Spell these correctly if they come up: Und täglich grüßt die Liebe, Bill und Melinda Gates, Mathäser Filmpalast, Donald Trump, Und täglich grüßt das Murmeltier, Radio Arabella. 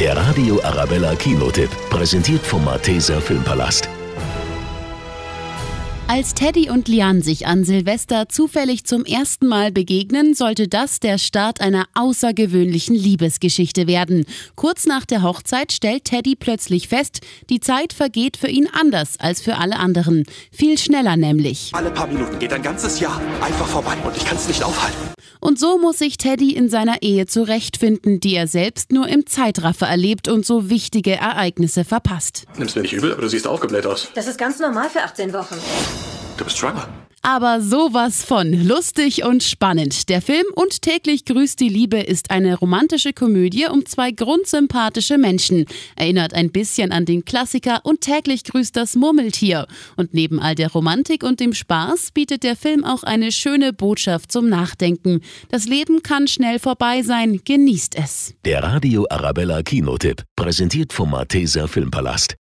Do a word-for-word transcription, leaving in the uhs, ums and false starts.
Der Radio Arabella Kinotipp, präsentiert vom Mathäser Filmpalast. Als Teddy und Lian sich an Silvester zufällig zum ersten Mal begegnen, sollte das der Start einer außergewöhnlichen Liebesgeschichte werden. Kurz nach der Hochzeit stellt Teddy plötzlich fest, die Zeit vergeht für ihn anders als für alle anderen. Viel schneller nämlich. Alle paar Minuten geht ein ganzes Jahr einfach vorbei und ich kann es nicht aufhalten. Und so muss sich Teddy in seiner Ehe zurechtfinden, die er selbst nur im Zeitraffer erlebt und so wichtige Ereignisse verpasst. Nimm's mir nicht übel, aber du siehst aufgebläht aus. Das ist ganz normal für achtzehn Wochen. Du bist schwanger. Aber sowas von lustig und spannend. Der Film Und täglich grüßt die Liebe ist eine romantische Komödie um zwei grundsympathische Menschen. Erinnert ein bisschen an den Klassiker Und täglich grüßt das Murmeltier. Und neben all der Romantik und dem Spaß bietet der Film auch eine schöne Botschaft zum Nachdenken. Das Leben kann schnell vorbei sein, genießt es. Der Radio Arabella Kinotipp, präsentiert vom Mathäser Filmpalast.